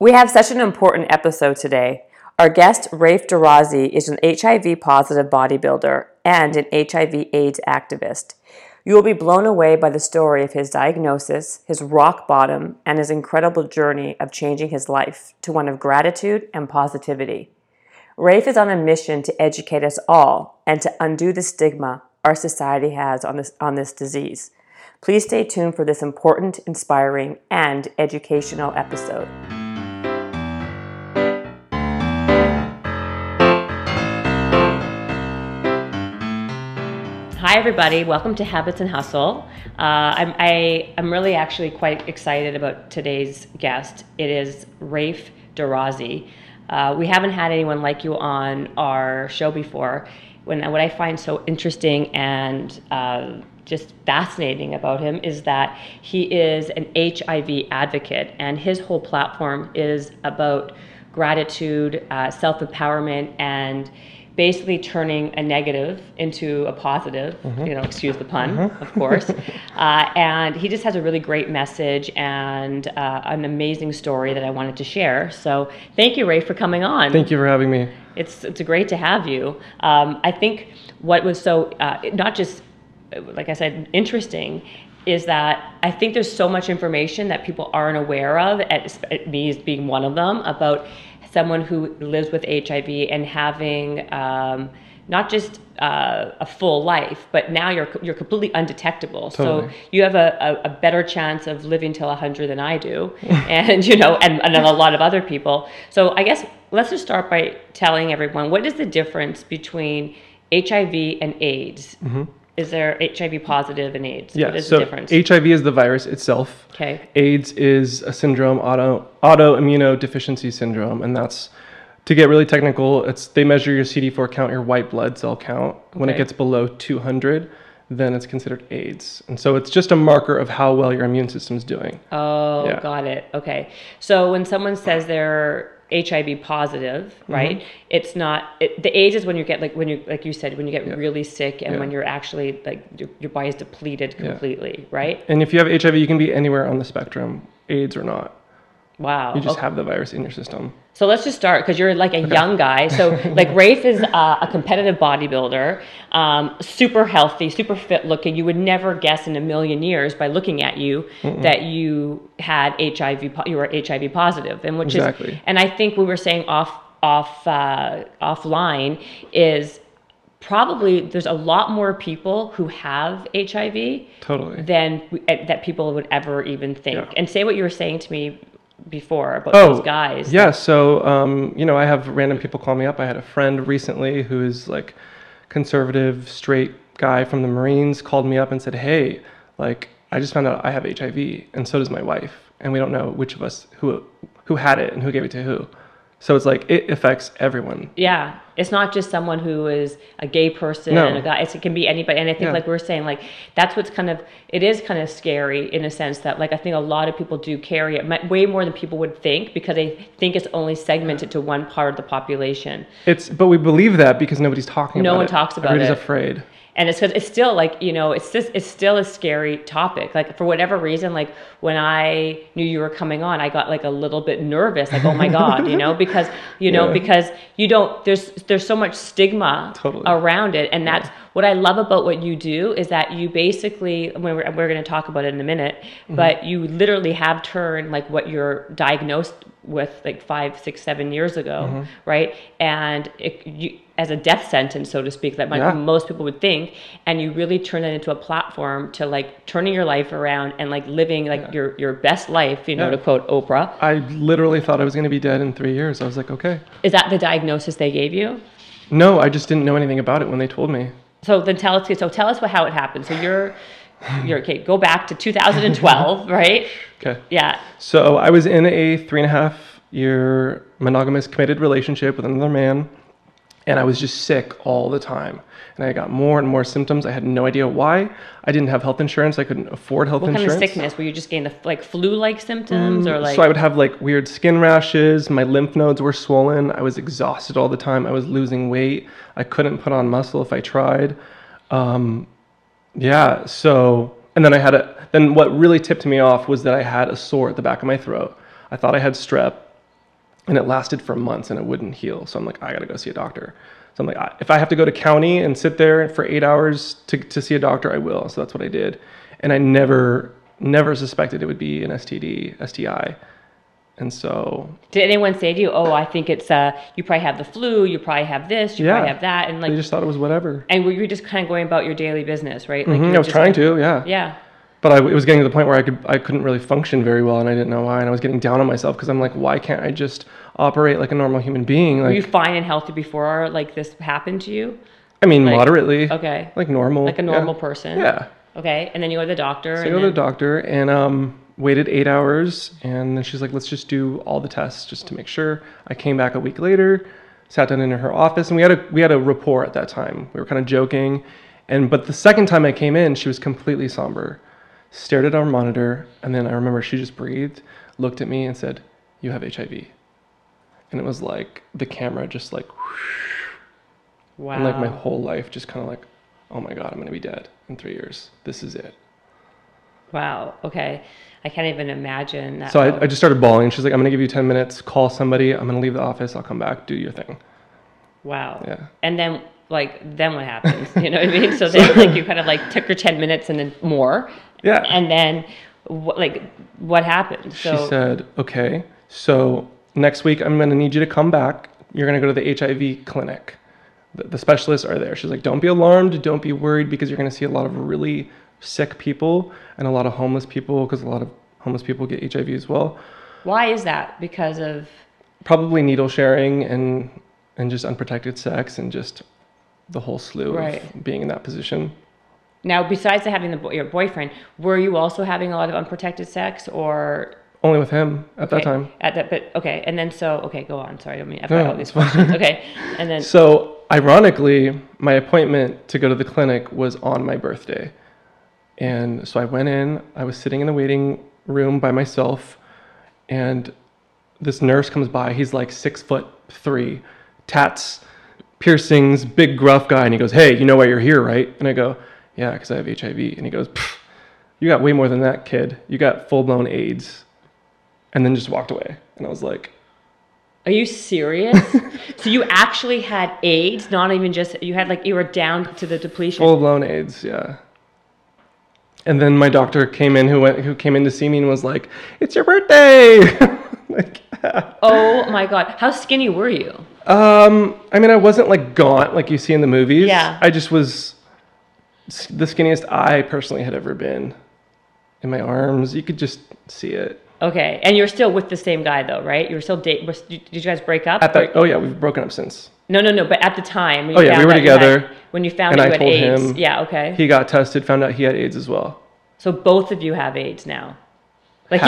We have such an important episode today. Our guest, Raif Derrazi, is an HIV-positive bodybuilder and an HIV/AIDS activist. You will be blown away by the story of his diagnosis, his rock bottom, and his incredible journey of changing his life to one of gratitude and positivity. Raif is on a mission to educate us all and to undo the stigma our society has on this disease. Please stay tuned for this important, inspiring, and educational episode. Hi, everybody. Welcome to Habits and Hustle. I'm really actually quite excited about today's guest. It is Raif Derrazi. We haven't had anyone like you on our show before. What I find so interesting and just fascinating about him is that he is an HIV advocate, and his whole platform is about gratitude, self-empowerment, and basically turning a negative into a positive, excuse the pun, of course. And he just has a really great message and an amazing story that I wanted to share. So thank you, Raif, for coming on. Thank you for having me. It's great to have you. I think what was so, not just, like I said, interesting, is that I think there's so much information that people aren't aware of, me as being one of them, about someone who lives with HIV and having not just a full life, but now you're completely undetectable. Totally. So you have a better chance of living till 100 than I do, and and a lot of other people. So I guess let's just start by telling everyone, what is the difference between HIV and AIDS? Mm-hmm. Is there HIV positive and AIDS? Yeah, what is the difference? HIV is the virus itself. Okay. AIDS is a syndrome, autoimmunodeficiency syndrome, and that's, to get really technical, they measure your CD4 count, your white blood cell count. Okay. When it gets below 200, then it's considered AIDS. And so it's just a marker of how well your immune system's doing. Oh, yeah. Got it. Okay. So when someone says they're HIV positive, right? Mm-hmm. It's not the AIDS is when you get like you said, when you get yeah. really sick, and yeah. when you're actually like your body is depleted completely, yeah. right? And if you have HIV, you can be anywhere on the spectrum, AIDS or not. Wow. You just have the virus in your system. So let's just start, because you're like a young guy. So like Raif is a competitive bodybuilder, super healthy, super fit looking. You would never guess in a million years by looking at you that you had HIV, you were HIV positive. And which exactly. is, and I think we were saying offline is probably there's a lot more people who have HIV totally. Than that people would ever even think. Yeah. And say what you were saying to me before about those guys. Yeah, so I have random people call me up. I had a friend recently who is like conservative straight guy from the Marines, called me up and said, "Hey, like I just found out I have HIV, and so does my wife, and we don't know which of us who had it and who gave it to who." So it's like it affects everyone. Yeah. It's not just someone who is a gay person and a guy. It can be anybody. And I think like we're saying, like that's what's kind of scary in a sense that like I think a lot of people do carry it way more than people would think, because they think it's only segmented to one part of the population. But we believe that because nobody's talking about it. No one talks about it. Everybody's afraid. And it's because it's still like, it's still a scary topic. Like for whatever reason, like when I knew you were coming on, I got like a little bit nervous, like, oh my God, because you don't, there's so much stigma totally. Around it. And that's what I love about what you do, is that you basically, we're going to talk about it in a minute, but you literally have turned like what you're diagnosed with like 5, 6, 7 years ago, right? And as a death sentence, so to speak, that most people would think, and you really turn it into a platform to like turning your life around and like living like your best life, to quote Oprah. I literally thought I was going to be dead in 3 years. I was like, okay. Is that the diagnosis they gave you? No, I just didn't know anything about it when they told me. So then tell us how it happened. So you're okay. Go back to 2012, right? Okay. Yeah. So I was in a 3.5-year monogamous committed relationship with another man, and I was just sick all the time. And I got more and more symptoms. I had no idea why. I didn't have health insurance. I couldn't afford health insurance. What kind of sickness? Were you just getting like flu-like symptoms or like? So I would have like weird skin rashes. My lymph nodes were swollen. I was exhausted all the time. I was losing weight. I couldn't put on muscle if I tried. And then then what really tipped me off was that I had a sore at the back of my throat. I thought I had strep. And it lasted for months and it wouldn't heal. So I'm like, I gotta go see a doctor. So I'm like, if I have to go to county and sit there for 8 hours to see a doctor, I will. So that's what I did. And I never suspected it would be an STI. And so... Did anyone say to you, oh, I think it's, you probably have the flu, you probably have this, you probably have that. And like, they just thought it was whatever. And you were just kind of going about your daily business, right? Like, mm-hmm. I was trying to, yeah. Yeah. But it was getting to the point where I couldn't really function very well, and I didn't know why. And I was getting down on myself because I'm like, why can't I just operate like a normal human being? Like, were you fine and healthy before like this happened to you? I mean, like, moderately. Okay. Like normal. Like a normal person. Yeah. Okay. And then you go to the doctor. So I go to the doctor and waited 8 hours. And then she's like, let's just do all the tests just to make sure. I came back a week later, sat down in her office, and we had a rapport at that time. We were kind of joking. But the second time I came in, she was completely somber. Stared at our monitor, and then I remember she just breathed, looked at me and said, you have HIV. And it was like the camera just like, whoosh. Wow. And like my whole life just kind of like, oh my God, I'm going to be dead in 3 years. This is it. Wow. Okay. I can't even imagine that. So I just started bawling. She's like, I'm going to give you 10 minutes, call somebody. I'm going to leave the office. I'll come back, do your thing. Wow. Yeah. And then what happens? You know what I mean? So then like you kind of like took her 10 minutes and then more. Yeah. And then what happened? So she said, okay, so next week I'm going to need you to come back. You're going to go to the HIV clinic. The specialists are there. She's like, don't be alarmed. Don't be worried because you're going to see a lot of really sick people and a lot of homeless people because a lot of homeless people get HIV as well. Why is that? Because of? Probably needle sharing and just unprotected sex and just the whole slew of being in that position. Now, besides having your boyfriend, were you also having a lot of unprotected sex, or only with him at that time? Go on. Sorry, I mean, I've got all these questions. Okay, and then so ironically, my appointment to go to the clinic was on my birthday, and so I went in. I was sitting in the waiting room by myself, and this nurse comes by. He's like 6'3", tats, piercings, big gruff guy, and he goes, "Hey, you know why you're here, right?" And I go, yeah, because I have HIV. And he goes, you got way more than that, kid. You got full-blown AIDS. And then just walked away. And I was like... Are you serious? So you actually had AIDS? Not even just... You had you were down to the depletion. Full-blown AIDS, yeah. And then my doctor came in, who came in to see me and was like, it's your birthday! Oh my God. How skinny were you? I mean, I wasn't gaunt like you see in the movies. Yeah. I just was... the skinniest I personally had ever been. In my arms, you could just see it. Okay, and you're still with the same guy though, right? You were still dating. Did you guys break up? We've broken up since. No, but at the time. We were together. When you found out you had AIDS. Him, yeah, okay. He got tested, found out he had AIDS as well. So both of you have AIDS now. Did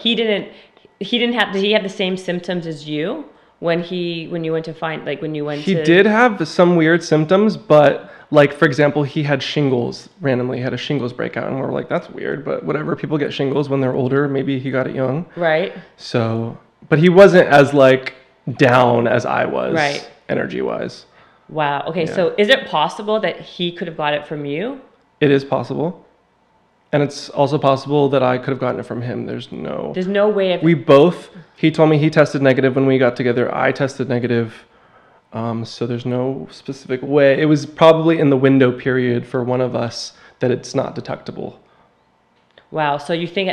he have the same symptoms as you when you went to? He did have some weird symptoms, but. Like, for example, he had shingles, randomly had a shingles breakout. And we were like, that's weird, but whatever. People get shingles when they're older. Maybe he got it young. Right. So, but he wasn't as down as I was. Right. Energy-wise. Wow. Okay. Yeah. So is it possible that he could have got it from you? It is possible. And it's also possible that I could have gotten it from him. There's no way of... He told me he tested negative when we got together. I tested negative. So there's no specific way. It was probably in the window period for one of us that it's not detectable. Wow. So you think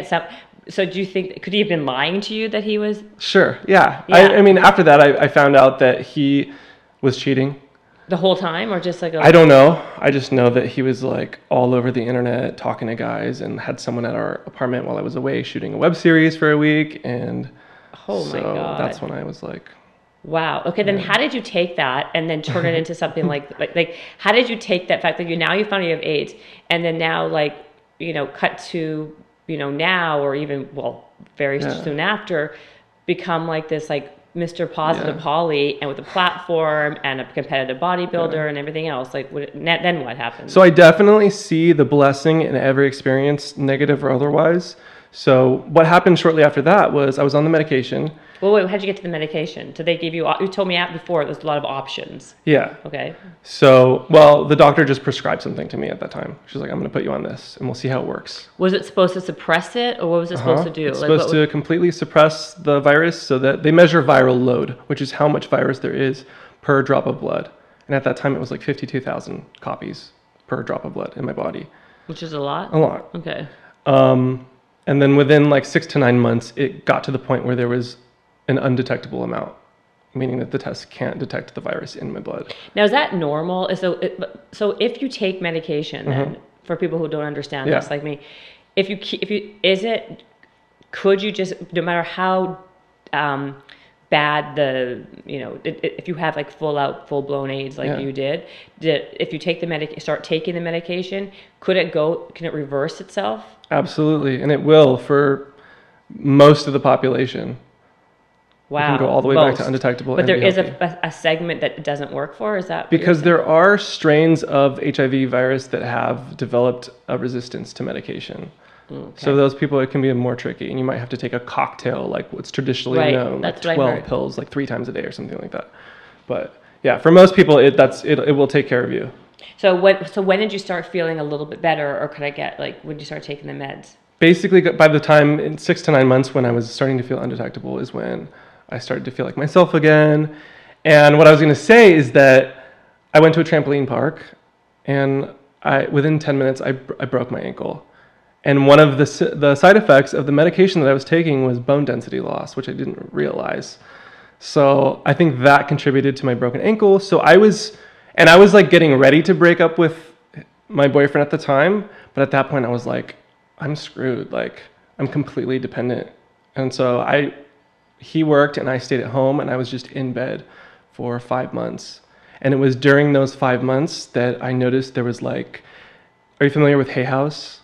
could he have been lying to you that he was? Sure. Yeah. Yeah. I mean, after that, I found out that he was cheating. The whole time or just I don't know. I just know that he was all over the internet talking to guys and had someone at our apartment while I was away shooting a web series for a week. And oh my God. That's when I was like... Wow. Okay. Then how did you take that and then turn it into something how did you take that fact that you found you have AIDS and then now cut to, now or even, very soon after become this, Mr. Positive Holly and with a platform and a competitive bodybuilder and everything else. Then what happened? So I definitely see the blessing in every experience, negative or otherwise. So what happened shortly after that was I was on the medication. Well, wait, how'd you get to the medication? So they gave you, you told me out before, there's a lot of options. Yeah. Okay. So, well, the doctor just prescribed something to me at that time. She's like, I'm going to put you on this and we'll see how it works. Was it supposed to suppress it, or what was it supposed to do? It's like, supposed to completely suppress the virus, so that they measure viral load, which is how much virus there is per drop of blood. And at that time it was like 52,000 copies per drop of blood in my body. Which is a lot? A lot. Okay. And then within like 6 to 9 months, it got to the point where there was an undetectable amount, meaning that the test can't detect the virus in my blood. Now, is that normal? So if you take medication, then, for people who don't understand this, like me, could you just, no matter how bad the, you know, if you have like full blown AIDS, like you did, if you take the start taking the medication, can it reverse itself? Absolutely. And it will for most of the population. Wow. You can go all the way back to undetectable. But there is a segment that it doesn't work for? Is that because there are strains of HIV virus that have developed a resistance to medication. Okay. So those people, it can be more tricky, and you might have to take a cocktail, like what's traditionally known, like 12 pills, like 3 times a day or something like that. But yeah, for most people, it will take care of you. So when did you start feeling a little bit better, or when did you start taking the meds? Basically, by the time in 6 to 9 months when I was starting to feel undetectable is when I started to feel like myself again. And what I was going to say is that I went to a trampoline park, and within 10 minutes, I broke my ankle. And one of the side effects of the medication that I was taking was bone density loss, which I didn't realize. So I think that contributed to my broken ankle. So I was like getting ready to break up with my boyfriend at the time. But at that point I was like, I'm screwed. Like, I'm completely dependent. And so he worked and I stayed at home, and I was just in bed for 5 months. And it was during those 5 months that I noticed there was like, are you familiar with Hay House?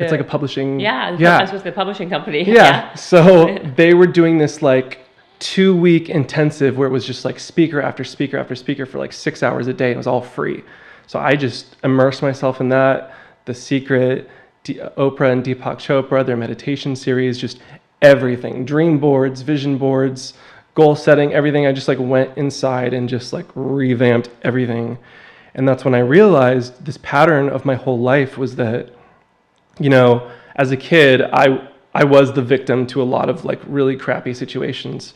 It's like a publishing... Yeah, that's with the publishing company. Yeah, so they were doing this like 2-week intensive where it was just like speaker after speaker after speaker for like 6 hours a day. It was all free. So I just immersed myself in that. The Secret, Oprah and Deepak Chopra, their meditation series, just everything. Dream boards, vision boards, goal setting, everything. I just like went inside and just like revamped everything. And that's when I realized this pattern of my whole life was that, you know, as a kid, I was the victim to a lot of like really crappy situations.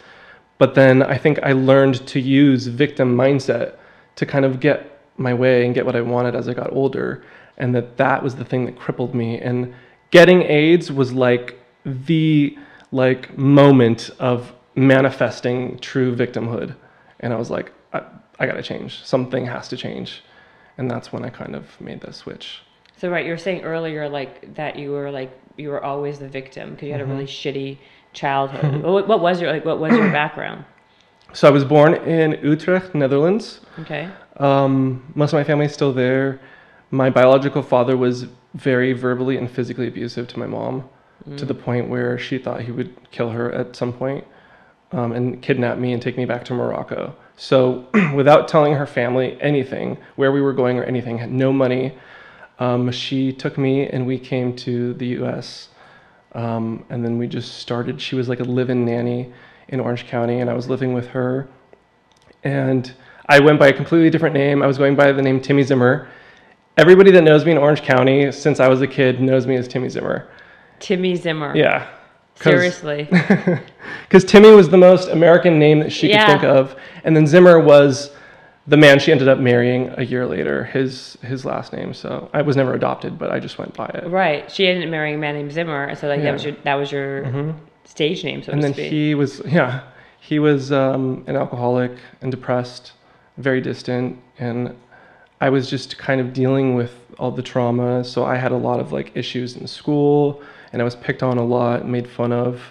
But then I think I learned to use victim mindset to kind of get my way and get what I wanted as I got older. And that was the thing that crippled me. And getting AIDS was like the like moment of manifesting true victimhood. And I was like, I gotta change. Something has to change. And that's when I kind of made the switch. So right, you were saying earlier that you were always the victim because you had a really shitty childhood. What was your background? So I was born in Utrecht, Netherlands. Okay. Most of my family is still there. My biological father was very verbally and physically abusive to my mom, to the point where she thought he would kill her at some point, and kidnap me and take me back to Morocco. So without telling her family anything, where we were going or anything, had no money. She took me and we came to the U.S. And then we just started. She was like a live-in nanny in Orange County, and I was living with her. And I went by a completely different name. I was going by the name Timmy Zimmer. Everybody that knows me in Orange County since I was a kid knows me as Timmy Zimmer. Timmy Zimmer. Yeah. Seriously. Because Timmy was the most American name that she could think of. And then Zimmer was the man she ended up marrying a year later, his last name. So I was never adopted, but I just went by it. Right. She ended up marrying a man named Zimmer. So that was your stage name, so to speak. And then he was an alcoholic and depressed, very distant. And I was just kind of dealing with all the trauma. So I had a lot of like issues in school, and I was picked on a lot, made fun of.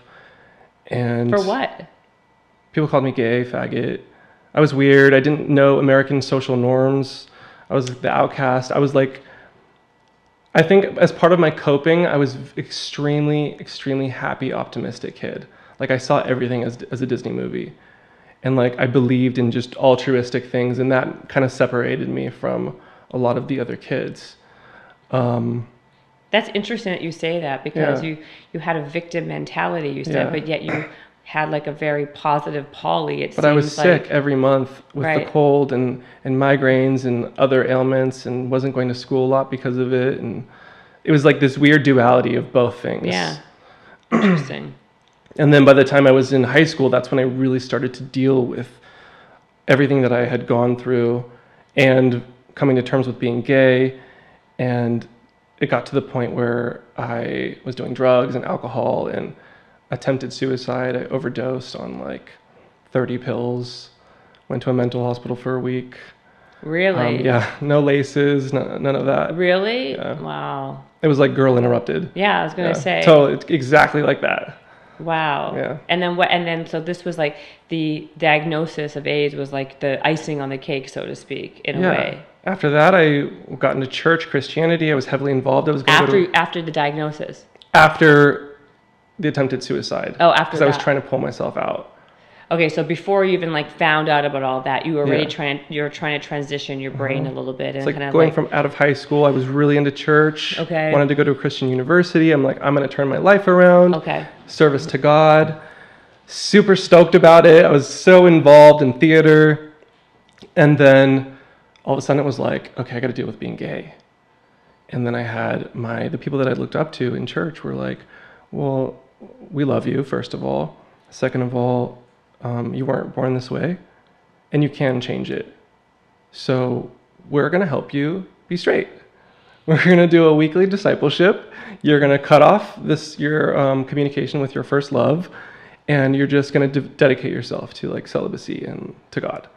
And for what? People called me gay, faggot. I was weird. I didn't know American social norms. I was the outcast. I was like, I think as part of my coping, I was extremely, extremely happy, optimistic kid. Like I saw everything as a Disney movie. And like I believed in just altruistic things, and that kind of separated me from a lot of the other kids. That's interesting that you say that, because you had a victim mentality, you said, but yet you had like a very positive poly. But I was sick every month with the cold and migraines and other ailments, and wasn't going to school a lot because of it. And it was like this weird duality of both things. Yeah. Interesting. And then by the time I was in high school, that's when I really started to deal with everything that I had gone through and coming to terms with being gay. And it got to the point where I was doing drugs and alcohol and attempted suicide. I overdosed on like 30 pills, went to a mental hospital for a week. Really? Yeah, no laces, none of that. Really? Yeah. Wow. It was like Girl, Interrupted. Yeah, I was going to say. Totally, exactly like that. Wow. Yeah. And then what? And then so this was like the diagnosis of AIDS was like the icing on the cake, so to speak, in a way. After that, I got into church Christianity. I was heavily involved. I was going after the diagnosis. After the attempted suicide. Oh, after that. Because I was trying to pull myself out. Okay, so before you even like found out about all that, you were already trying to transition your brain a little bit. And it's like kind of going from out of high school, I was really into church. Okay. Wanted to go to a Christian university. I'm like, I'm going to turn my life around. Okay. Service to God. Super stoked about it. I was so involved in theater. And then all of a sudden it was like, okay, I got to deal with being gay. And then I had the people that I looked up to in church were like, well, we love you, first of all. Second of all, you weren't born this way, and you can change it. So we're going to help you be straight. We're going to do a weekly discipleship. You're going to cut off your communication with your first love, and you're just going to dedicate yourself to like celibacy and to God.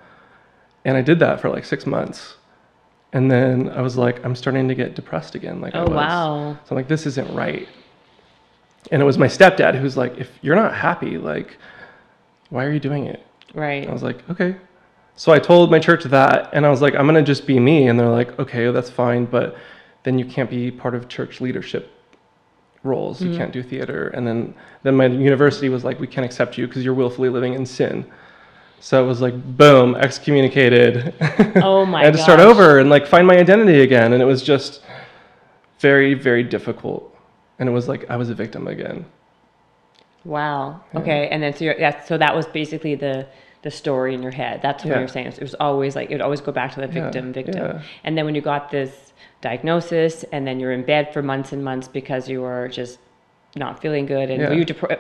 And I did that for like 6 months. And then I was like, I'm starting to get depressed again. Like I was. Wow. So I'm like, this isn't right. And it was my stepdad who's like, if you're not happy, like, why are you doing it? Right. And I was like, okay. So I told my church that, and I was like, I'm going to just be me. And they're like, okay, that's fine, but then you can't be part of church leadership roles. Mm-hmm. You can't do theater. And then my university was like, we can't accept you because you're willfully living in sin. So it was like, boom, excommunicated. Oh my god. I had to start over and like find my identity again. And it was just very, very difficult. And it was like, I was a victim again. Wow. Okay. And then so that was basically the story in your head. That's what you're saying. It was always like, it would always go back to the victim. Yeah. And then when you got this diagnosis, and then you're in bed for months and months because you were just not feeling good. And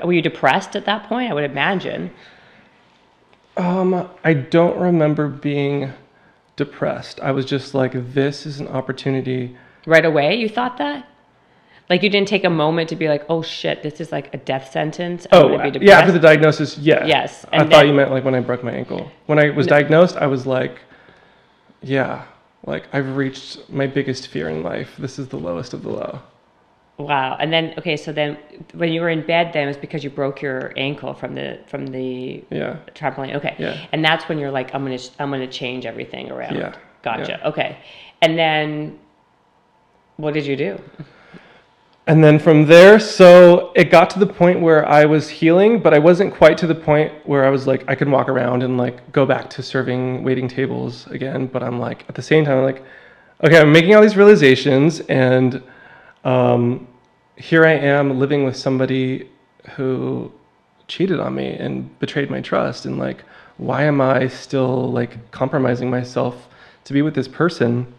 were you depressed at that point? I would imagine. I don't remember being depressed. I was just like, this is an opportunity. Right away, you thought that? Like you didn't take a moment to be like, oh shit, this is like a death sentence. I'm gonna be depressed. After the diagnosis, yes. And I thought you meant like when I broke my ankle. When I was diagnosed, I was like, like I've reached my biggest fear in life. This is the lowest of the low. Wow. And then so when you were in bed, then it was because you broke your ankle from the trampoline. Okay. Yeah. And that's when you're like, I'm gonna change everything around. Yeah. Gotcha. Yeah. Okay. And then, what did you do? And then from there, so it got to the point where I was healing, but I wasn't quite to the point where I was like, I could walk around and like go back to serving waiting tables again. But I'm like, at the same time, I'm like, okay, I'm making all these realizations, and here I am living with somebody who cheated on me and betrayed my trust. And like, why am I still like compromising myself to be with this person?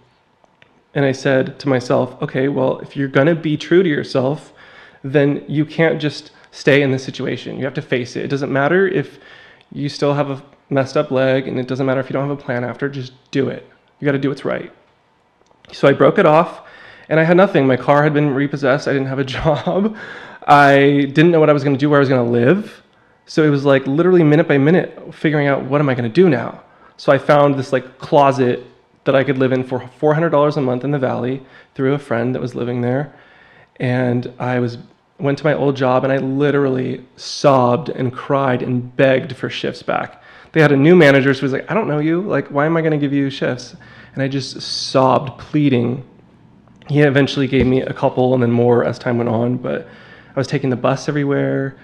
And I said to myself, okay, well, if you're going to be true to yourself, then you can't just stay in this situation. You have to face it. It doesn't matter if you still have a messed up leg, and it doesn't matter if you don't have a plan after. Just do it. You got to do what's right. So I broke it off, and I had nothing. My car had been repossessed. I didn't have a job. I didn't know what I was going to do, where I was going to live. So it was like literally minute by minute figuring out, what am I going to do now? So I found this like closet that I could live in for $400 a month in the Valley through a friend that was living there. And I went to my old job, and I literally sobbed and cried and begged for shifts back. They had a new manager, so he was like, I don't know you. Like, why am I going to give you shifts? And I just sobbed, pleading. He eventually gave me a couple and then more as time went on, but I was taking the bus everywhere,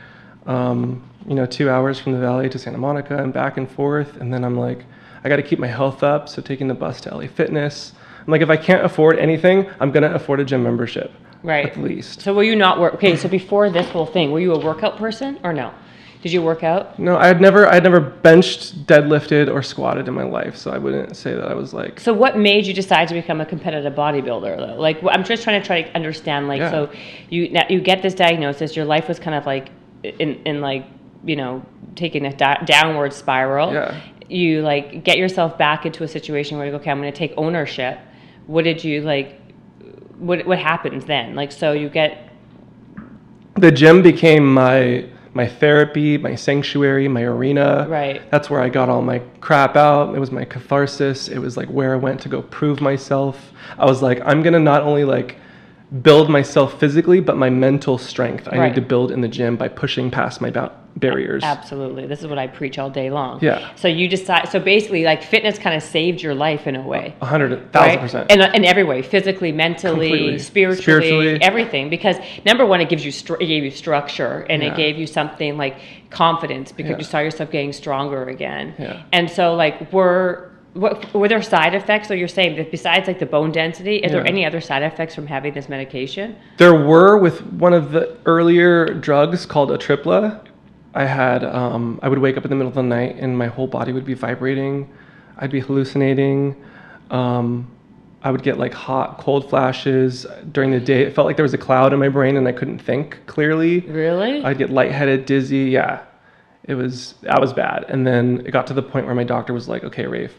2 hours from the Valley to Santa Monica and back and forth. And then I'm like, I got to keep my health up, so taking the bus to LA Fitness. I'm like, if I can't afford anything, I'm going to afford a gym membership. right, at least. So were you not work? Okay, so before this whole thing, were you a workout person or no? Did you work out? No, I'd never benched, deadlifted, or squatted in my life, so I wouldn't say that I was like. So what made you decide to become a competitive bodybuilder though? Like, I'm just trying to understand. Like, yeah. So you get this diagnosis, your life was kind of like in like, you know, taking a downward spiral. Yeah. You like get yourself back into a situation where you go, okay, I'm going to take ownership. What did you like? What happens then? Like, so you get. The gym became my therapy, my sanctuary, my arena. Right. That's where I got all my crap out. It was my catharsis. It was like where I went to go prove myself. I was like, I'm going to not only like build myself physically, but my mental strength. I need to build in the gym by pushing past my barriers. Absolutely. This is what I preach all day long. Yeah. So you decide, so basically like fitness kind of saved your life in a way. 100,000%. In every way, physically, mentally, completely. Spiritually, everything. Because number one, it gives you, it gave you structure, and it gave you something like confidence, because you saw yourself getting stronger again. Yeah. And so like, were there side effects? So you're saying that besides like the bone density, is there any other side effects from having this medication? There were with one of the earlier drugs called Atripla. I had, I would wake up in the middle of the night and my whole body would be vibrating. I'd be hallucinating. I would get like hot, cold flashes during the day. It felt like there was a cloud in my brain and I couldn't think clearly. Really? I'd get lightheaded, dizzy. Yeah, that was bad. And then it got to the point where my doctor was like, okay, Raif,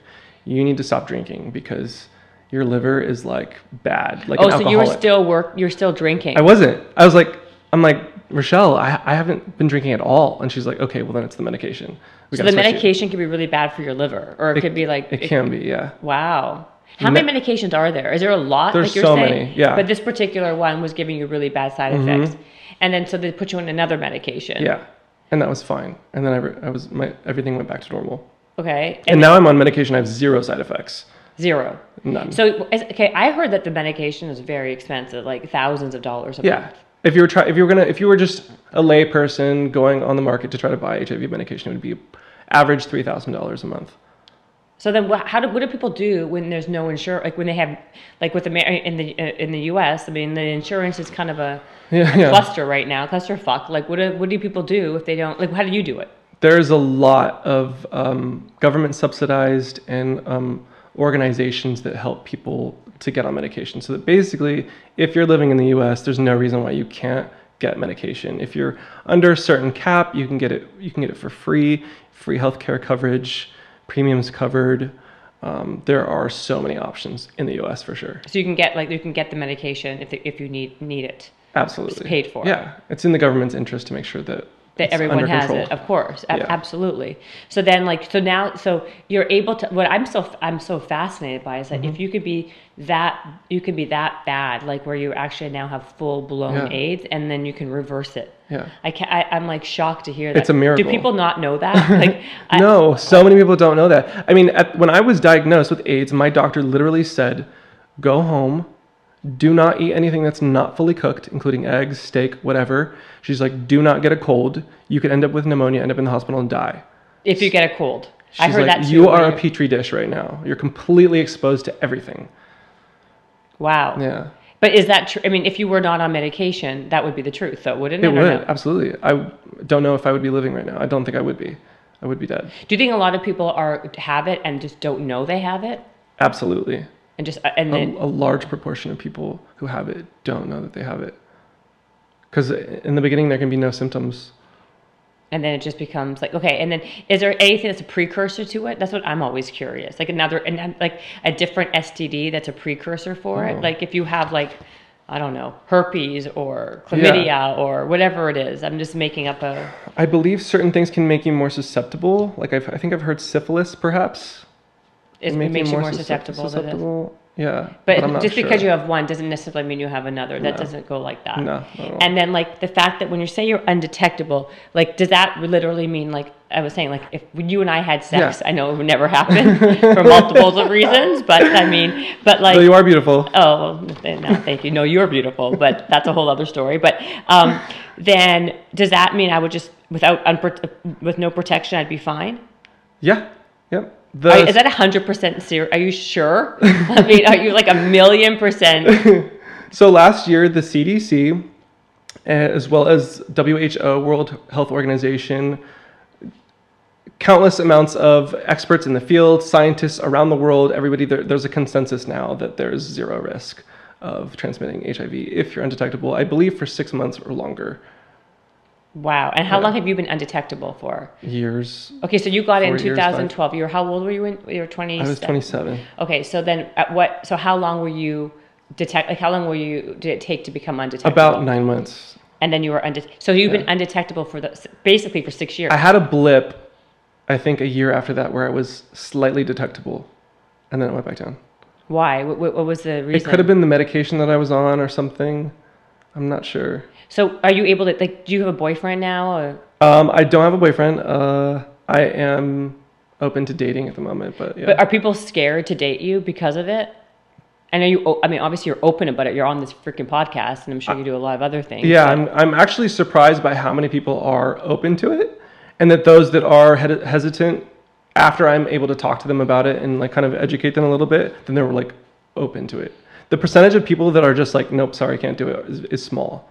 you need to stop drinking because your liver is like bad. Like, oh, an alcoholic. So you're still drinking. I wasn't. I was like, Rochelle, I haven't been drinking at all. And she's like, okay, well then it's the medication. So the medication can be really bad for your liver, or it could be like... It can be, yeah. Wow. How many medications are there? Is there a lot? There's like you're so saying? Many, yeah. But this particular one was giving you really bad side effects. And then so they put you on another medication. Yeah, and that was fine. And then everything went back to normal. Okay. And now I'm on medication. I have zero side effects. Zero. None. So, okay, I heard that the medication is very expensive, like thousands of dollars a month. If you were just a lay person going on the market to try to buy HIV medication, it would be average $3,000 a month. So then, what do people do when there's no insurance? Like when they have, like with in the U.S., I mean, the insurance is kind of a cluster right now, clusterfuck. Like what do people do if they don't? Like how do you do it? There's a lot of government subsidized and organizations that help people to get on medication. So that basically, if you're living in the US, there's no reason why you can't get medication. If you're under a certain cap, you can get it for free healthcare coverage, premiums covered. There are so many options in the US for sure. So you can get the medication if you need it. Absolutely. It's paid for. Yeah. It's in the government's interest to make sure that everyone has it, of course. Yeah. Absolutely. So then so you're able to, what I'm so fascinated by is that if you could be that bad, like where you actually now have full blown AIDS, and then you can reverse it. Yeah. I'm like shocked to hear that. It's a miracle. Do people not know that? Like no, so many people don't know that. I mean, when I was diagnosed with AIDS, my doctor literally said, go home. Do not eat anything that's not fully cooked, including eggs, steak, whatever. She's like, do not get a cold. You could end up with pneumonia, end up in the hospital and die. If you get a cold. I heard that too. You are a petri dish right now. You're completely exposed to everything. Wow. Yeah. But is that true? I mean, if you were not on medication, that would be the truth though, wouldn't it? It would, absolutely. I don't know if I would be living right now. I don't think I would be. I would be dead. Do you think a lot of people have it and just don't know they have it? Absolutely. And a large proportion of people who have it don't know that they have it, because in the beginning there can be no symptoms, and then it just becomes like, okay. And then is there anything that's a precursor to it? That's what I'm always curious. Like a different STD that's a precursor for it. Like if you have like, I don't know, herpes or chlamydia or whatever it is. I'm just making up a. I believe certain things can make you more susceptible. Like I think I've heard syphilis perhaps. It makes you more susceptible to this. Yeah. But just because you have one doesn't necessarily mean you have another. That doesn't go like that. No. And then like the fact that when you say you're undetectable, like does that literally mean like I was saying, like if you and I had sex, I know it would never happen for multiples of reasons, but I mean, but like. So you are beautiful. Oh, no, thank you. No, you're beautiful, but that's a whole other story. But then does that mean I would just, with no protection, I'd be fine? Yeah. Yep. Is that 100% serious? Are you sure? I mean, are you like 1,000,000% So last year, the CDC, as well as WHO, World Health Organization, countless amounts of experts in the field, scientists around the world, everybody, there's a consensus now that there's zero risk of transmitting HIV if you're undetectable, I believe for 6 months or longer. Wow. And how long have you been undetectable for? Years. Okay, so you got in 2012. You were, how old were you when you were 27? I was 27. Okay, so then at what, so how long were you how long were you, did it take to become undetectable? About 9 months. And then you were so you've been undetectable for basically for 6 years. I had a blip, I think a year after that, where I was slightly detectable and then it went back down. Why? What was the reason? It could have been the medication that I was on or something. I'm not sure. So are you able to, like, do you have a boyfriend now? Or? I don't have a boyfriend. I am open to dating at the moment, but yeah. But are people scared to date you because of it? And are you, I mean, obviously you're open about it. You're on this freaking podcast and I'm sure you do a lot of other things. Yeah, I'm actually surprised by how many people are open to it and that those that are hesitant, after I'm able to talk to them about it and like kind of educate them a little bit, then they're like open to it. The percentage of people that are just like, nope, sorry, can't do it is small.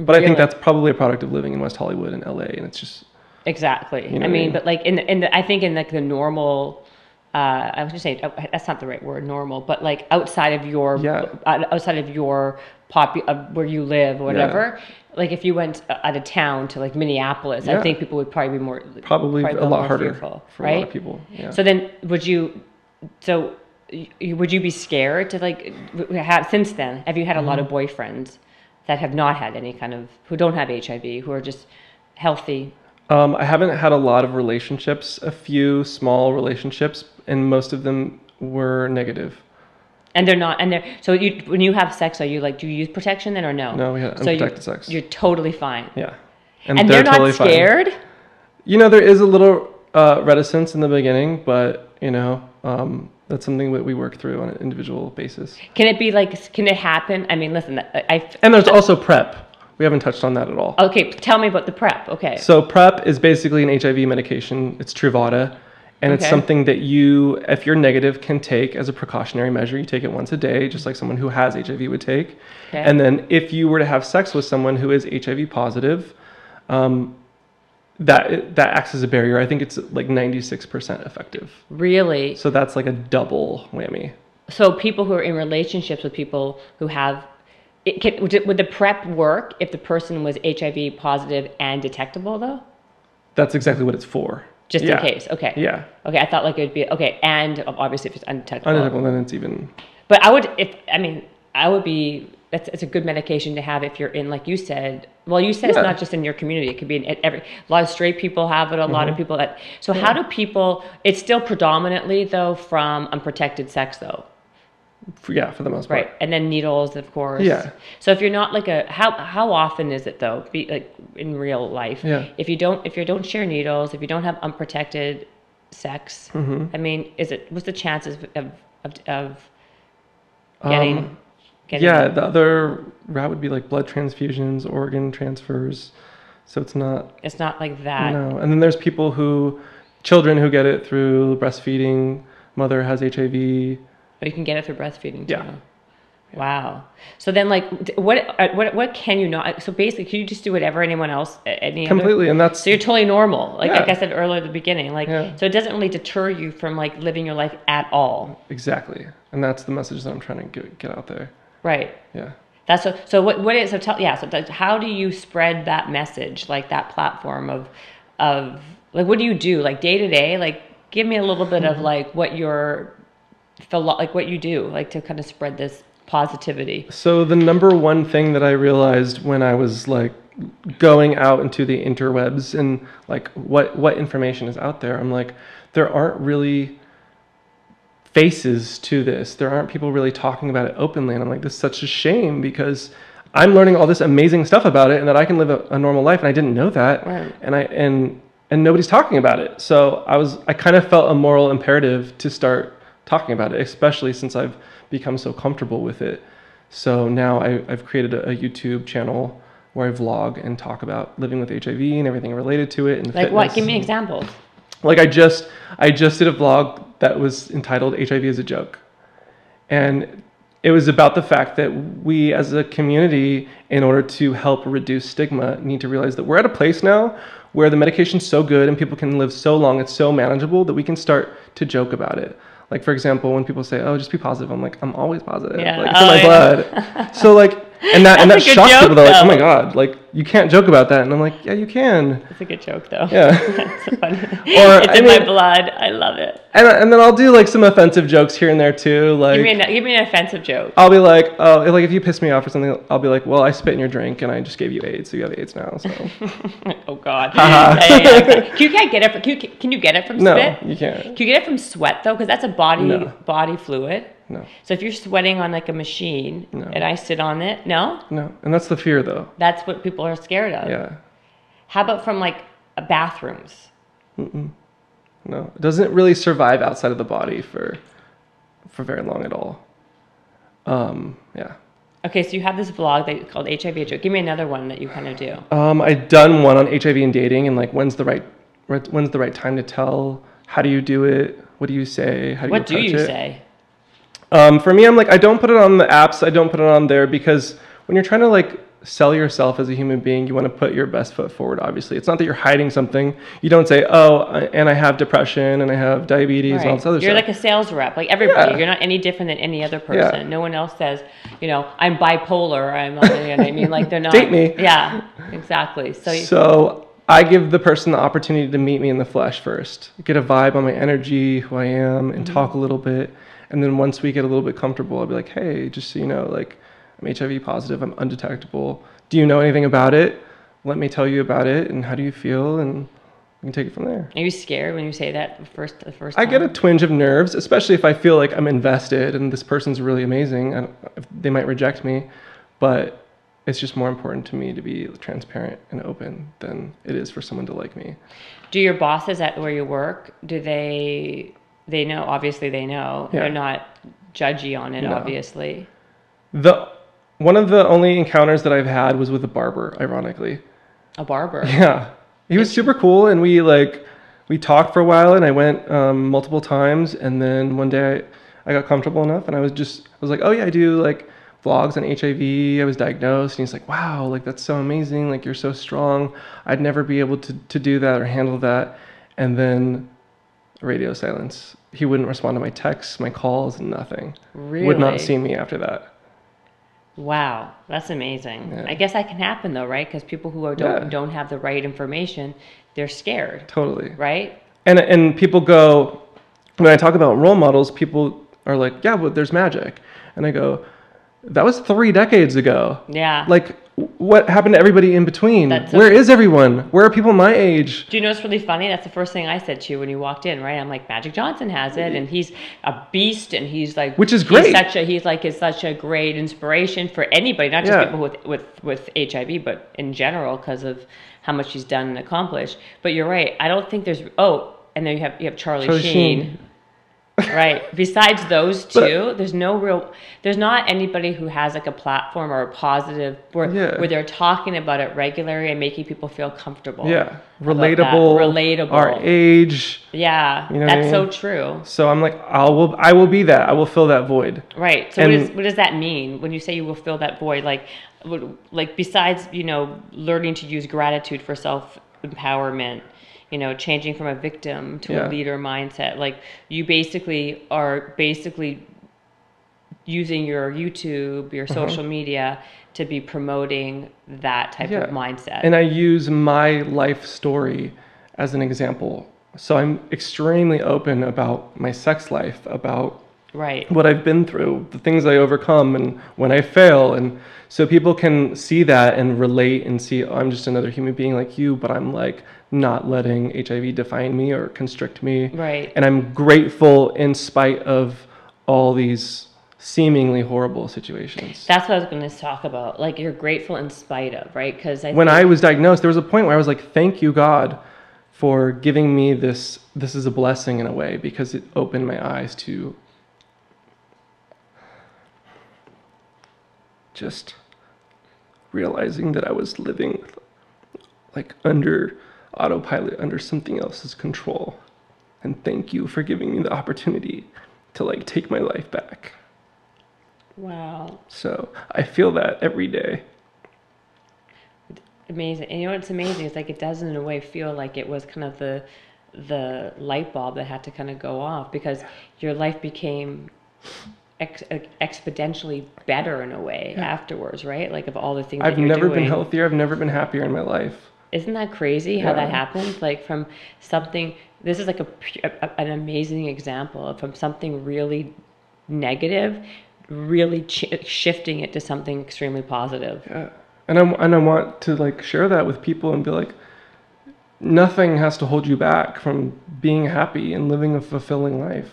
But really? I think that's probably a product of living in West Hollywood and LA, and it's just exactly. You know I mean, but like in the, I think in like the normal, I was just saying that's not the right word, normal, but like outside of your where you live, or whatever. Yeah. Like if you went out of town to like Minneapolis, I think people would probably be more fearful, for a lot of people. Yeah. So then, would you be scared to like have? Since then, have you had a lot of boyfriends that have not had any kind of, who don't have HIV, who are just healthy? I haven't had a lot of relationships, a few small relationships, and most of them were negative. And they're not, so you, when you have sex, are you like, do you use protection then or no? No, we have unprotected sex. You're totally fine. Yeah. And they're not totally scared? Fine. You know, there is a little reticence in the beginning, but you know, that's something that we work through on an individual basis. Can it be like, can it happen? I mean, listen, and there's also PrEP. We haven't touched on that at all. Okay. Tell me about the PrEP. Okay. So PrEP is basically an HIV medication. It's Truvada. And it's something that you, if you're negative, can take as a precautionary measure. You take it once a day, just like someone who has HIV would take. Okay. And then if you were to have sex with someone who is HIV positive, that acts as a barrier. I think it's like 96% effective. Really? So that's like a double whammy. So people who are in relationships with people who have, would the PrEP work if the person was HIV positive and detectable though? That's exactly what it's for. Just in case. Okay. Yeah. Okay. I thought like it would be, okay. And obviously if it's undetectable. Undetectable, then it's even. But I would, it's a good medication to have if you're in, like you said, it's not just in your community. It could be a lot of straight people have it, a lot of people that, so how do people, it's still predominantly though from unprotected sex though. Yeah. For the most part. Right. And then needles, of course. Yeah. So if you're not like how often is it though? Be like in real life. Yeah. If you don't share needles, if you don't have unprotected sex, I mean, what's the chances of getting the other route would be like blood transfusions, organ transfers. So it's not like that. No. And then there's people children who get it through breastfeeding, mother has HIV. You can get it through breastfeeding too. Yeah. Wow. So then, like, what can you not? So basically, can you just do whatever anyone else? Completely, and that's so you're totally normal. Like I said earlier at the beginning, so it doesn't really deter you from like living your life at all. Exactly, and that's the message that I'm trying to get out there. Right. Yeah. That's so how do you spread that message, like that platform of like what do you do like day to day? Like give me a little bit of like what your what you do, like to kind of spread this positivity. So the number one thing that I realized when I was like going out into the interwebs and like what information is out there, I'm like, there aren't really faces to this. There aren't people really talking about it openly. And I'm like, this is such a shame because I'm learning all this amazing stuff about it and that I can live a normal life. And I didn't know that. Right. And nobody's talking about it. So I kind of felt a moral imperative to start talking about it, especially since I've become so comfortable with it. So now I've created a YouTube channel where I vlog and talk about living with HIV and everything related to it. And like what? Give me examples. Like I just did a vlog that was entitled HIV is a Joke. And It was about the fact that we as a community, in order to help reduce stigma, need to realize that we're at a place now where the medication's so good and people can live so long, it's so manageable that we can start to joke about it. Like, for example, when people say, "Oh, just be positive," I'm like, "I'm always positive. Yeah. Like, it's in my blood." So like, and that shocks joke, people. They're like, "Oh my god, like you can't joke about that." And I'm like, "Yeah, you can." It's a good joke though. Yeah, that's so funny. It's in my blood. I love it. And then I'll do like some offensive jokes here and there too. Like, give me an offensive joke. I'll be like, "Oh, like if you piss me off or something," I'll be like, "Well, I spit in your drink and I just gave you AIDS, so you have AIDS now." So. Oh god. Uh-huh. Yeah. Can you get it from spit? No, you can't. Can you get it from sweat though? Because that's a body fluid. No. So if you're sweating on like a machine and I sit on it, no. And that's the fear though. That's what people are scared of. Yeah. How about from like bathrooms? Mm-mm. No, it doesn't really survive outside of the body for very long at all. Yeah. Okay, so you have this vlog that you called HIV Joke. Give me another one that you kind of do. I've done one on HIV and dating and like when's the right time to tell? How do you do it? What do you say? How do you approach it? What do you say? For me, I'm like, I don't put it on the apps. I don't put it on there because when you're trying to like sell yourself as a human being, you want to put your best foot forward. Obviously, it's not that you're hiding something. You don't say, "Oh, and I have depression and I have diabetes," right, and all this other stuff. You're like a sales rep, like everybody. Yeah. You're not any different than any other person. Yeah. No one else says, you know, "I'm bipolar." I'm, you know what I mean, like they're not. Date me. Yeah, exactly. So I give the person the opportunity to meet me in the flesh first, get a vibe on my energy, who I am, and talk a little bit. And then once we get a little bit comfortable, I'll be like, "Hey, just so you know, like I'm HIV positive, I'm undetectable. Do you know anything about it? Let me tell you about it, and how do you feel?" And we can take it from there. Are you scared when you say that the first time? I get a twinge of nerves, especially if I feel like I'm invested and this person's really amazing. They might reject me, but it's just more important to me to be transparent and open than it is for someone to like me. Do your bosses at where you work, do they... They know, obviously they know. Yeah. They're not judgy on it, obviously. One of the only encounters that I've had was with a barber, ironically. A barber? Yeah. He was super cool, and we talked for a while, and I went multiple times, and then one day I got comfortable enough, and I was like, "Oh yeah, I do like vlogs on HIV. I was diagnosed," and he's like, "Wow, like that's so amazing. Like you're so strong. I'd never be able to do that or handle that." And then... radio silence. He wouldn't respond to my texts, my calls, nothing. Really? Would not see me after that. Wow, that's amazing. Yeah. I guess that can happen though, right? Because people who don't have the right information, they're scared. Totally. Right? And people go, when I talk about role models, people are like, "Yeah, but there's magic." And I go, "That was 3 decades ago." Yeah. Like, what happened to everybody in between? Where is everyone? Where are people my age? Do you know what's really funny? That's the first thing I said to you when you walked in, right? I'm like, Magic Johnson has it, and he's a beast, and he's like, which is great. He's such a great inspiration for anybody, not just people with HIV, but in general because of how much he's done and accomplished. But you're right. I don't think there's. Oh, and then you have Charlie Sheen. Right. Besides those two, there's not anybody who has like a platform or a positive where they're talking about it regularly and making people feel comfortable. Yeah. Relatable. Our age. Yeah. You know that's what I mean? So true. So I'm like, I will be that. I will fill that void. Right. So what does that mean when you say you will fill that void? Like besides, you know, learning to use gratitude for self-empowerment, you know, changing from a victim to a leader mindset. Like you are basically using your YouTube, your social media to be promoting that type of mindset. And I use my life story as an example. So I'm extremely open about my sex life, about what I've been through, the things I overcome and when I fail. And so people can see that and relate and see, oh, I'm just another human being like you, but I'm like not letting HIV define me or constrict me. Right. And I'm grateful in spite of all these seemingly horrible situations. That's what I was going to talk about. Like you're grateful in spite of, right? Because when I was diagnosed, there was a point where I was like, thank you, God, for giving me this. This is a blessing in a way because it opened my eyes to just realizing that I was living like under autopilot, under something else's control. And thank you for giving me the opportunity to like take my life back. Wow. So I feel that every day. Amazing. And you know what's amazing is, like, it does in a way feel like it was kind of the light bulb that had to kind of go off, because your life became exponentially better in a way afterwards, right? Like, of all the things I've never been healthier. I've never been happier in my life. Isn't that crazy how that happens? Like, from something, this is like an amazing example of, from something really negative, really shifting it to something extremely positive. Yeah. And I want to, like, share that with people and be like, nothing has to hold you back from being happy and living a fulfilling life.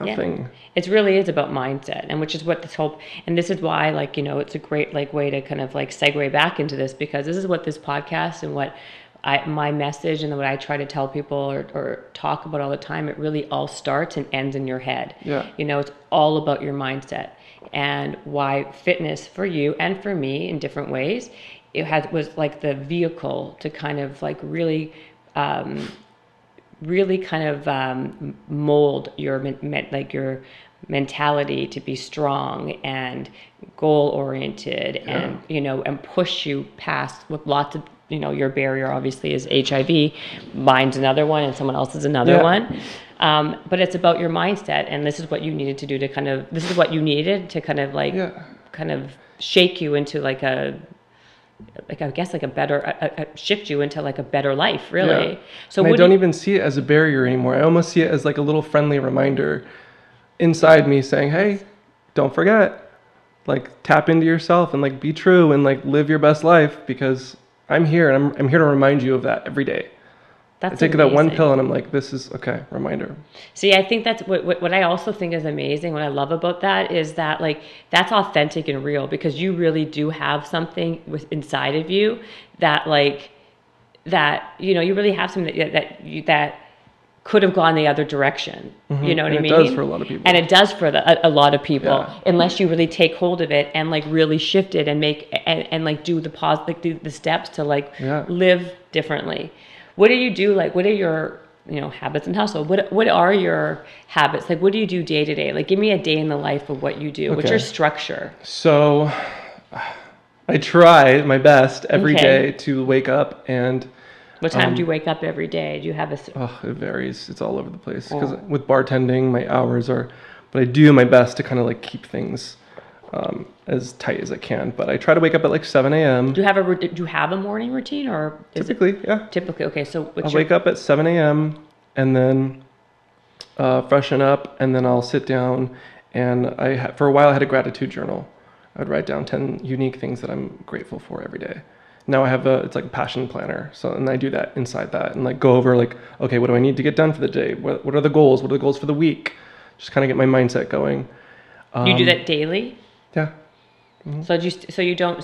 Nothing. Yeah. It really is about mindset, and which is what this whole, and this is why, like, you know, it's a great, like, way to kind of, like, segue back into this, because this is what this podcast and what my message and what I try to tell people or talk about all the time, it really all starts and ends in your head. Yeah. You know, it's all about your mindset, and why fitness for you and for me in different ways, it was like the vehicle to kind of, like, really kind of mold your your mentality to be strong and goal oriented, and, you know, and push you past with lots of, you know, your barrier obviously is HIV, mine's another one, and someone else's another one. But it's about your mindset, and this is what you needed to do to kind of, this is what you needed to kind of, like, kind of shake you into, like, a, like, I guess, like, a better, shift you into, like, a better life, really. Yeah. So I don't even see it as a barrier anymore. I almost see it as, like, a little friendly reminder inside me saying, hey, don't forget, like, tap into yourself and, like, be true and, like, live your best life, because I'm here, and I'm here to remind you of that every day. That's I take amazing. That one pill and I'm like, this is okay, reminder. See, I think that's what I also think is amazing, what I love about that is that, like, that's authentic and real, because you really do have something inside of you that, like, that, you know, you really have something that could have gone the other direction. Mm-hmm. You know what I mean? And it does for a lot of people. And it does for a lot of people, unless you really take hold of it and, like, really shift it and make, and like, do the pause, like, do the steps to, like, live differently. What do you do? Like, what are your, you know, habits and hustle? What are your habits? Like, what do you do day to day? Like, give me a day in the life of what you do. Okay. What's your structure? So I try my best every day to wake up and... What time do you wake up every day? Do you have a... it varies. It's all over the place. Because with bartending, my hours are... But I do my best to kind of, like, keep things as tight as I can, but I try to wake up at like 7 a.m. Do you have a morning routine, or typically? Okay, so I'll wake up at 7 a.m. and then freshen up, and then I'll sit down, and for a while I had a gratitude journal. I'd write down 10 unique things that I'm grateful for every day. Now I have it's like a passion planner, so, and I do that inside that, and, like, go over, like, okay, what do I need to get done for the day? What are the goals? What are the goals for the week? Just kind of get my mindset going. You do that daily? Yeah. Mm-hmm. So you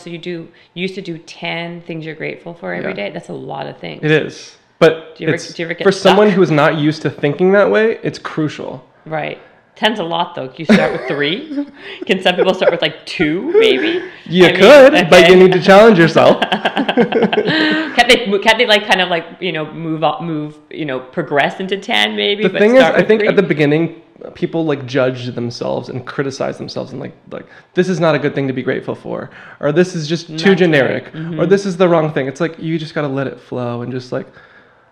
used to do 10 things you're grateful for every day. That's a lot of things. It is. But do you ever get for stuck? Someone who is not used to thinking that way, it's crucial. Right. 10's a lot, though. Can you start with 3? Can some people start with, like, 2, maybe? I mean, but you need to challenge yourself. Can't they like, kind of, like, you know, move, you know, progress into 10, maybe? The thing is, I think 3? At the beginning, people, like, judge themselves and criticize themselves, and like this is not a good thing to be grateful for, or this is just too generic, or this is the wrong thing. It's like, you just got to let it flow, and just, like,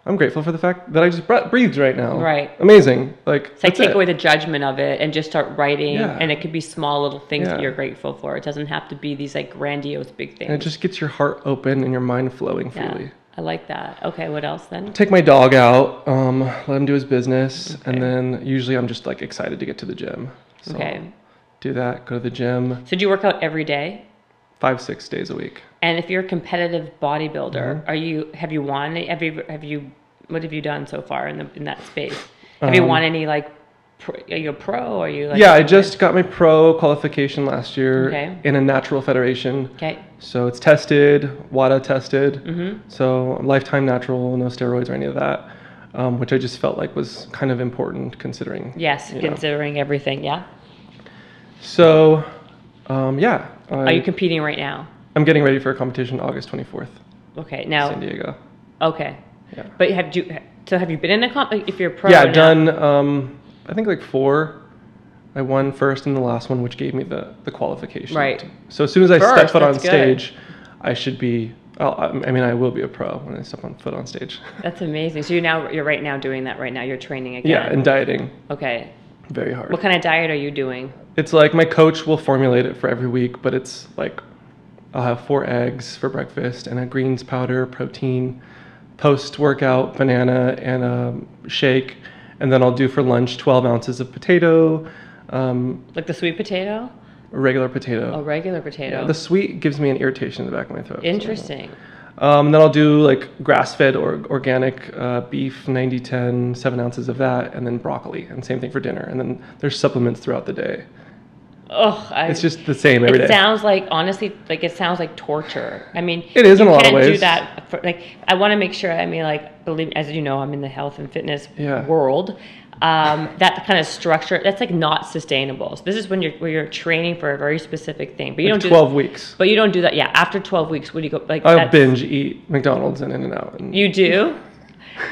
I'm grateful for the fact that I just breathed right now. Right. Amazing. Like, so I take away the judgment of it and just start writing, and it could be small little things that you're grateful for. It doesn't have to be these, like, grandiose big things. And it just gets your heart open and your mind flowing freely. Yeah. I like that. Okay, what else then? Take my dog out, let him do his business, and then usually I'm just, like, excited to get to the gym. So do that, go to the gym. So do you work out every day? 5-6 days a week. And if you're a competitive bodybuilder, have you won? What have you done so far in that space? Have you won any, like, are you a pro? Or are you, like, I just got my pro qualification last year in a natural federation. Okay. So it's tested, WADA tested. Mm-hmm. So lifetime natural, no steroids or any of that, which I just felt like was kind of important considering. Yes, considering everything, yeah. So, are you competing right now? I'm getting ready for a competition August 24th. Okay, now. San Diego. Okay. Yeah. But have you been in a comp, if you're a pro? Yeah, I've done... I think like 4 I won first and the last one, which gave me the qualification. Right. So as soon as I step foot on stage, I should be. I mean, I will be a pro when I step on foot on stage. That's amazing. So you're right now doing that right now. You're training again. Yeah, and dieting. Okay. Very hard. What kind of diet are you doing? It's like my coach will formulate it for every week, but it's like I'll have 4 eggs for breakfast and a greens powder, protein, post-workout banana, and a shake. And then I'll do for lunch 12 ounces of potato. Like the sweet potato? A regular potato. A regular potato. Yeah, the sweet gives me an irritation in the back of my throat. Interesting. So. Then I'll do like grass-fed or organic beef, 90-10, 7 ounces of that, and then broccoli. And same thing for dinner. And then there's supplements throughout the day. Oh, it's just the same every day. It sounds like, honestly, like it sounds like torture. I mean, it is in a lot of ways. You can't do that. For, like, I want to make sure. I mean, like, believe as you know, I'm in the health and fitness world. That kind of structure, that's like not sustainable. So this is when you're training for a very specific thing, but you like don't do 12 weeks. But you don't do that. Yeah, after 12 weeks, what do you go like? I binge eat McDonald's and In-N-Out. And you do.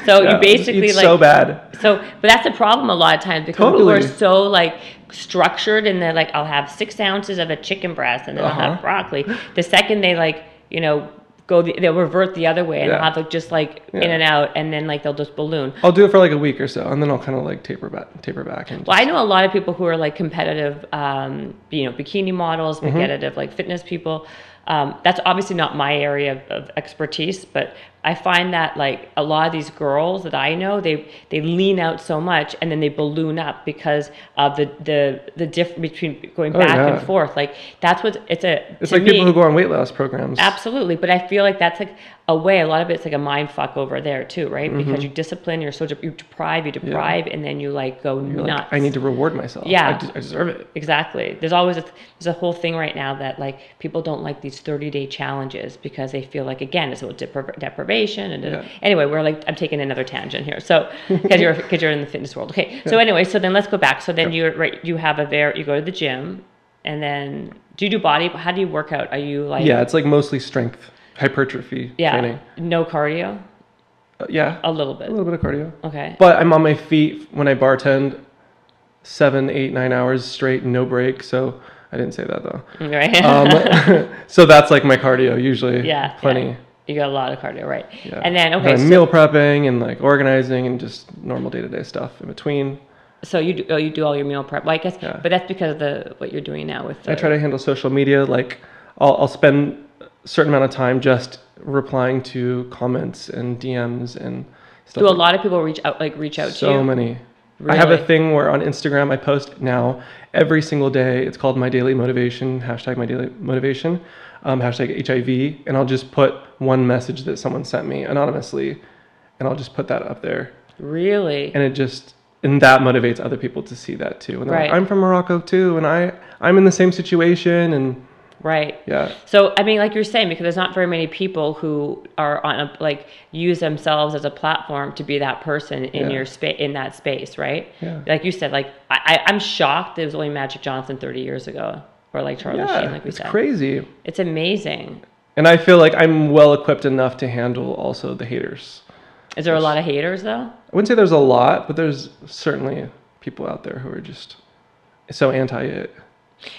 So yeah, you basically it's like so bad. So, but that's a problem a lot of times because people are so like structured and they're like, I'll have 6 ounces of a chicken breast and then I'll have broccoli. The second they like, you know, they'll revert the other way and they'll have like, just like In-N-Out and then like they'll just balloon. I'll do it for like a week or so and then I'll kind of like taper back. And I know a lot of people who are like competitive, you know, bikini models, competitive like fitness people. That's obviously not my area of expertise, but I find that like a lot of these girls that I know, they lean out so much and then they balloon up because of the difference between going back and forth. Like that's what it's like me, people who go on weight loss programs. Absolutely. But I feel like that's like a way, a lot of it's like a mind fuck over there too, right? Because you discipline, you deprive, and then you like go you're nuts. Like, I need to reward myself. Yeah. I deserve it. Exactly. There's always there's a whole thing right now that like people don't like these 30-day challenges because they feel like, again, it's a little deprivation. Anyway, we're like I'm taking another tangent here. So because you're in the fitness world. Okay. So anyway, so then let's go back. So then you go to the gym, and then do you do body? How do you work out? Are you like it's like mostly strength hypertrophy training. No cardio. A little bit of cardio. Okay. But I'm on my feet when I bartend 7, 8, 9 hours straight, no break. So I didn't say that though. Right. So that's like my cardio usually. Yeah. Plenty. Yeah. You got a lot of cardio, right? Yeah. And then, okay. And meal prepping and like organizing and just normal day-to-day stuff in between. So you do all your meal prep, well, I guess, but that's because of what you're doing now with. I try to handle social media. Like I'll spend a certain amount of time just replying to comments and DMs and stuff. Do a lot of people reach out to you? So many. Really? I have a thing where on Instagram I post now every single day. It's called My Daily Motivation, #MyDailyMotivation, #HIV, and I'll just put one message that someone sent me anonymously, and I'll just put that up there. Really? And that motivates other people to see that too. And they're like, I'm from Morocco too, and I'm in the same situation, and. Right. Yeah. So, I mean, like you're saying, because there's not very many people who are use themselves as a platform to be that person in your space, in that space. Right. Yeah. Like you said, like, I'm shocked there was only Magic Johnson 30 years ago or like Charlie Sheen, like we said. It's crazy. It's amazing. And I feel like I'm well equipped enough to handle also the haters. Is there a lot of haters though? I wouldn't say there's a lot, but there's certainly people out there who are just so anti it.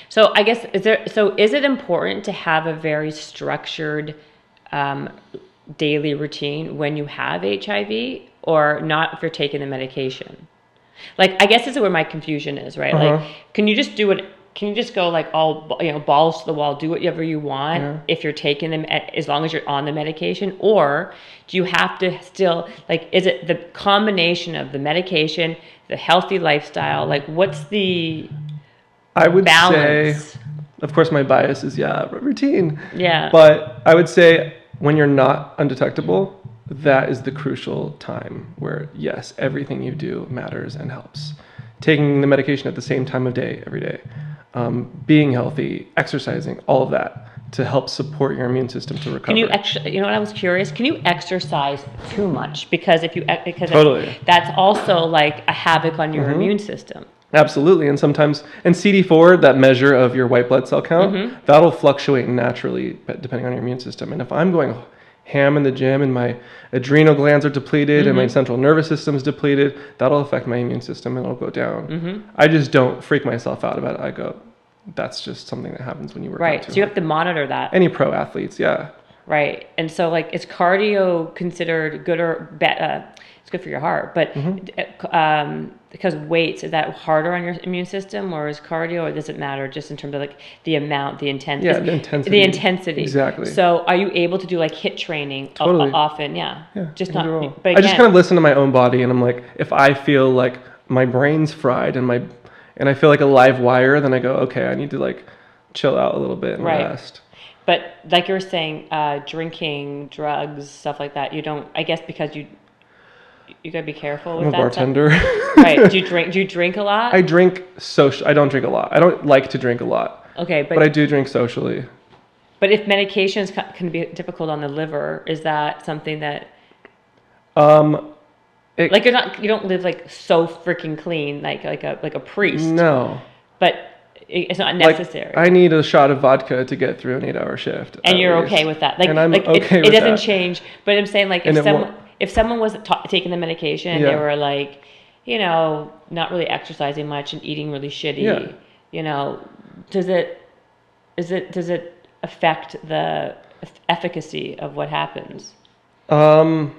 So I guess, is it important to have a very structured daily routine when you have HIV or not if you're taking the medication? Like, I guess this is where my confusion is, right? Like, can you just go like all, you know, balls to the wall, do whatever you want if you're taking them as long as you're on the medication? Or do you have to still, like, is it the combination of the medication, the healthy lifestyle? Like, what's the... I would say, of course, my bias is, routine. Yeah. But I would say when you're not undetectable, that is the crucial time where, yes, everything you do matters and helps. Taking the medication at the same time of day, every day, being healthy, exercising, all of that to help support your immune system to recover. Can you actually, you know what I was curious? Can you exercise too much? Because that's also like a havoc on your immune system. Absolutely. And sometimes, and CD4, that measure of your white blood cell count, that'll fluctuate naturally depending on your immune system. And if I'm going ham in the gym and my adrenal glands are depleted and my central nervous system is depleted, that'll affect my immune system and it'll go down. I just don't freak myself out about it. I go, that's just something that happens when you work out too much. So you have to monitor that. Any pro athletes, right. And so, like, is cardio considered good or bad? It's good for your heart, but because weights, is that harder on your immune system, or is cardio, or does it matter just in terms of like the amount, the intensity? Yeah, the intensity. The intensity. Exactly. So are you able to do like HIIT training often? Yeah. Just not, but again, I just kind of listen to my own body, and I'm like, if I feel like my brain's fried and I feel like a live wire, then I go, okay, I need to like chill out a little bit and rest. But like you were saying, drinking, drugs, stuff like that, you don't, I guess, because you gotta be careful with that. I'm a bartender. Right. Do you drink a lot? I don't drink a lot. I don't like to drink a lot. Okay. But I do drink socially. But if medications can be difficult on the liver, is that something that, like you don't live like so freaking clean, like a priest. No. But it's not necessary. Like, I need a shot of vodka to get through an 8-hour shift. And you're okay with that. Like, and I'm like okay it with doesn't that. Change. But I'm saying, like, if someone was taking the medication and they were like, you know, not really exercising much and eating really shitty, you know, does it affect the efficacy of what happens? I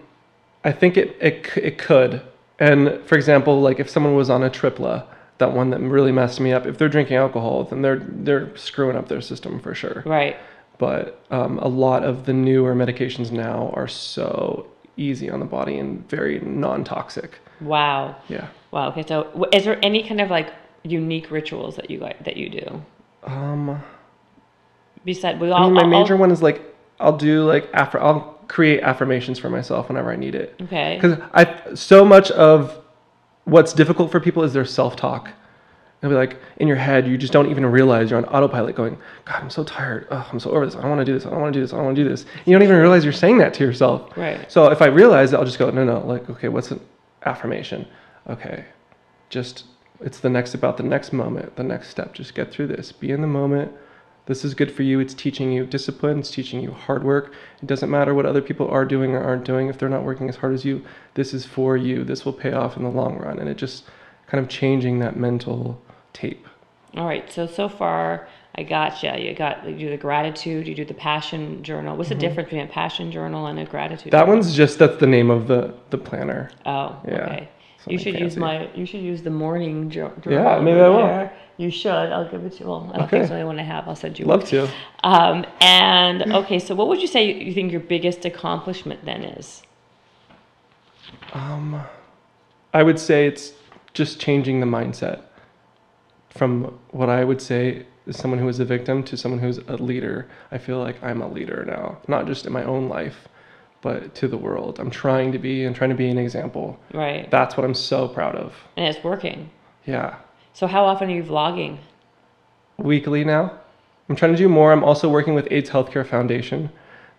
think it could. And for example, like if someone was on a Tripla, that one that really messed me up, if they're drinking alcohol, then they're screwing up their system for sure. Right. But a lot of the newer medications now are so easy on the body and very non-toxic. Wow. Yeah. Wow. Okay. So is there any kind of like unique rituals that you like, that you do? Besides, my major one is like, I'll create affirmations for myself whenever I need it. Okay. Because so much of what's difficult for people is their self-talk. They'll be like, in your head, you just don't even realize you're on autopilot going, God, I'm so tired. Ugh, I'm so over this. I don't want to do this. I don't want to do this. I don't want to do this. And you don't even realize you're saying that to yourself. Right. So if I realize it, I'll just go, no, like, okay, what's an affirmation? Okay, just, it's the next moment, the next step. Just get through this. Be in the moment. This is good for you. It's teaching you discipline. It's teaching you hard work. It doesn't matter what other people are doing or aren't doing. If they're not working as hard as you, this is for you. This will pay off in the long run. And it just kind of changing that mental tape. All right. So far, I gotcha. You do the gratitude. You do the passion journal. What's the difference between a passion journal and a gratitude? That one's just, that's the name of the planner. Oh, yeah. Okay. Something you should use the morning journal. Yeah, maybe I will. You should. I'll give it to you. Well, I don't think it's the only one I have. I'll send you one. Love to. And okay, so what would you say you think your biggest accomplishment then is? I would say it's just changing the mindset from what I would say is someone who is a victim to someone who's a leader. I feel like I'm a leader now, not just in my own life, but to the world. I'm trying to be an example. Right. That's what I'm so proud of. And it's working. Yeah. So how often are you vlogging? Weekly now. I'm trying to do more. I'm also working with AIDS Healthcare Foundation.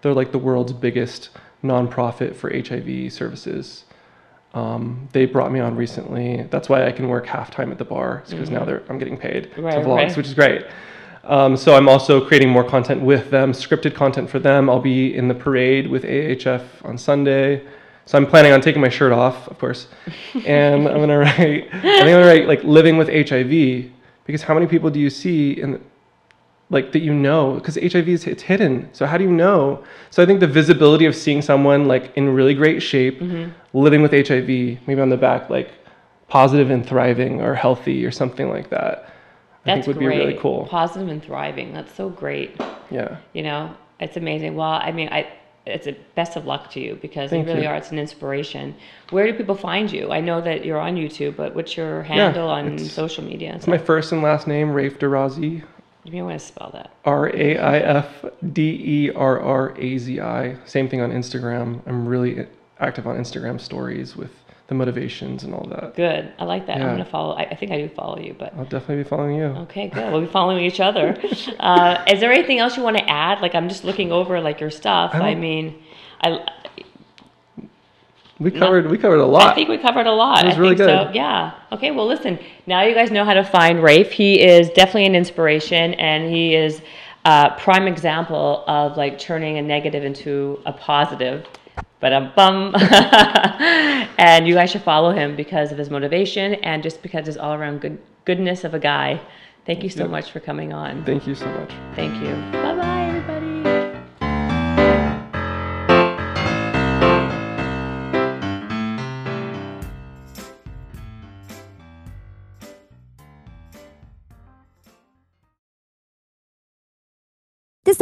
They're like the world's biggest nonprofit for HIV services. They brought me on recently. That's why I can work half-time at the bar, because now I'm getting paid to vlogs, which is great. So I'm also creating more content with them, scripted content for them. I'll be in the parade with AHF on Sunday. So I'm planning on taking my shirt off, of course. And I'm going to write like living with HIV, because how many people do you see in like that, you know, because HIV it's hidden. So how do you know? So I think the visibility of seeing someone like in really great shape, living with HIV, maybe on the back, like positive and thriving or healthy or something like that. I think would be really cool. Positive and thriving. That's so great. Yeah. You know, it's amazing. Well, I mean, it's a best of luck to you, because you really are. It's an inspiration. Where do people find you? I know that you're on YouTube, but what's your handle on social media? It's my first and last name, Raif Derrazi. You may want to spell that. RaifDerrazi. Same thing on Instagram. I'm really active on Instagram stories with the motivations and all that. Good. I like that. Yeah. I'm going to follow. I think I do follow you, but I'll definitely be following you. Okay, good. We'll be following each other. Is there anything else you want to add? Like, I'm just looking over like your stuff. We covered a lot. I think we covered a lot. It was really good. So, yeah. Okay. Well, listen, now you guys know how to find Raif. He is definitely an inspiration, and he is prime example of like turning a negative into a positive. But I'm bum. And you guys should follow him because of his motivation and just because his all-around goodness of a guy. Thank you so much for coming on. Thank you so much. Thank you. Bye-bye, everybody. This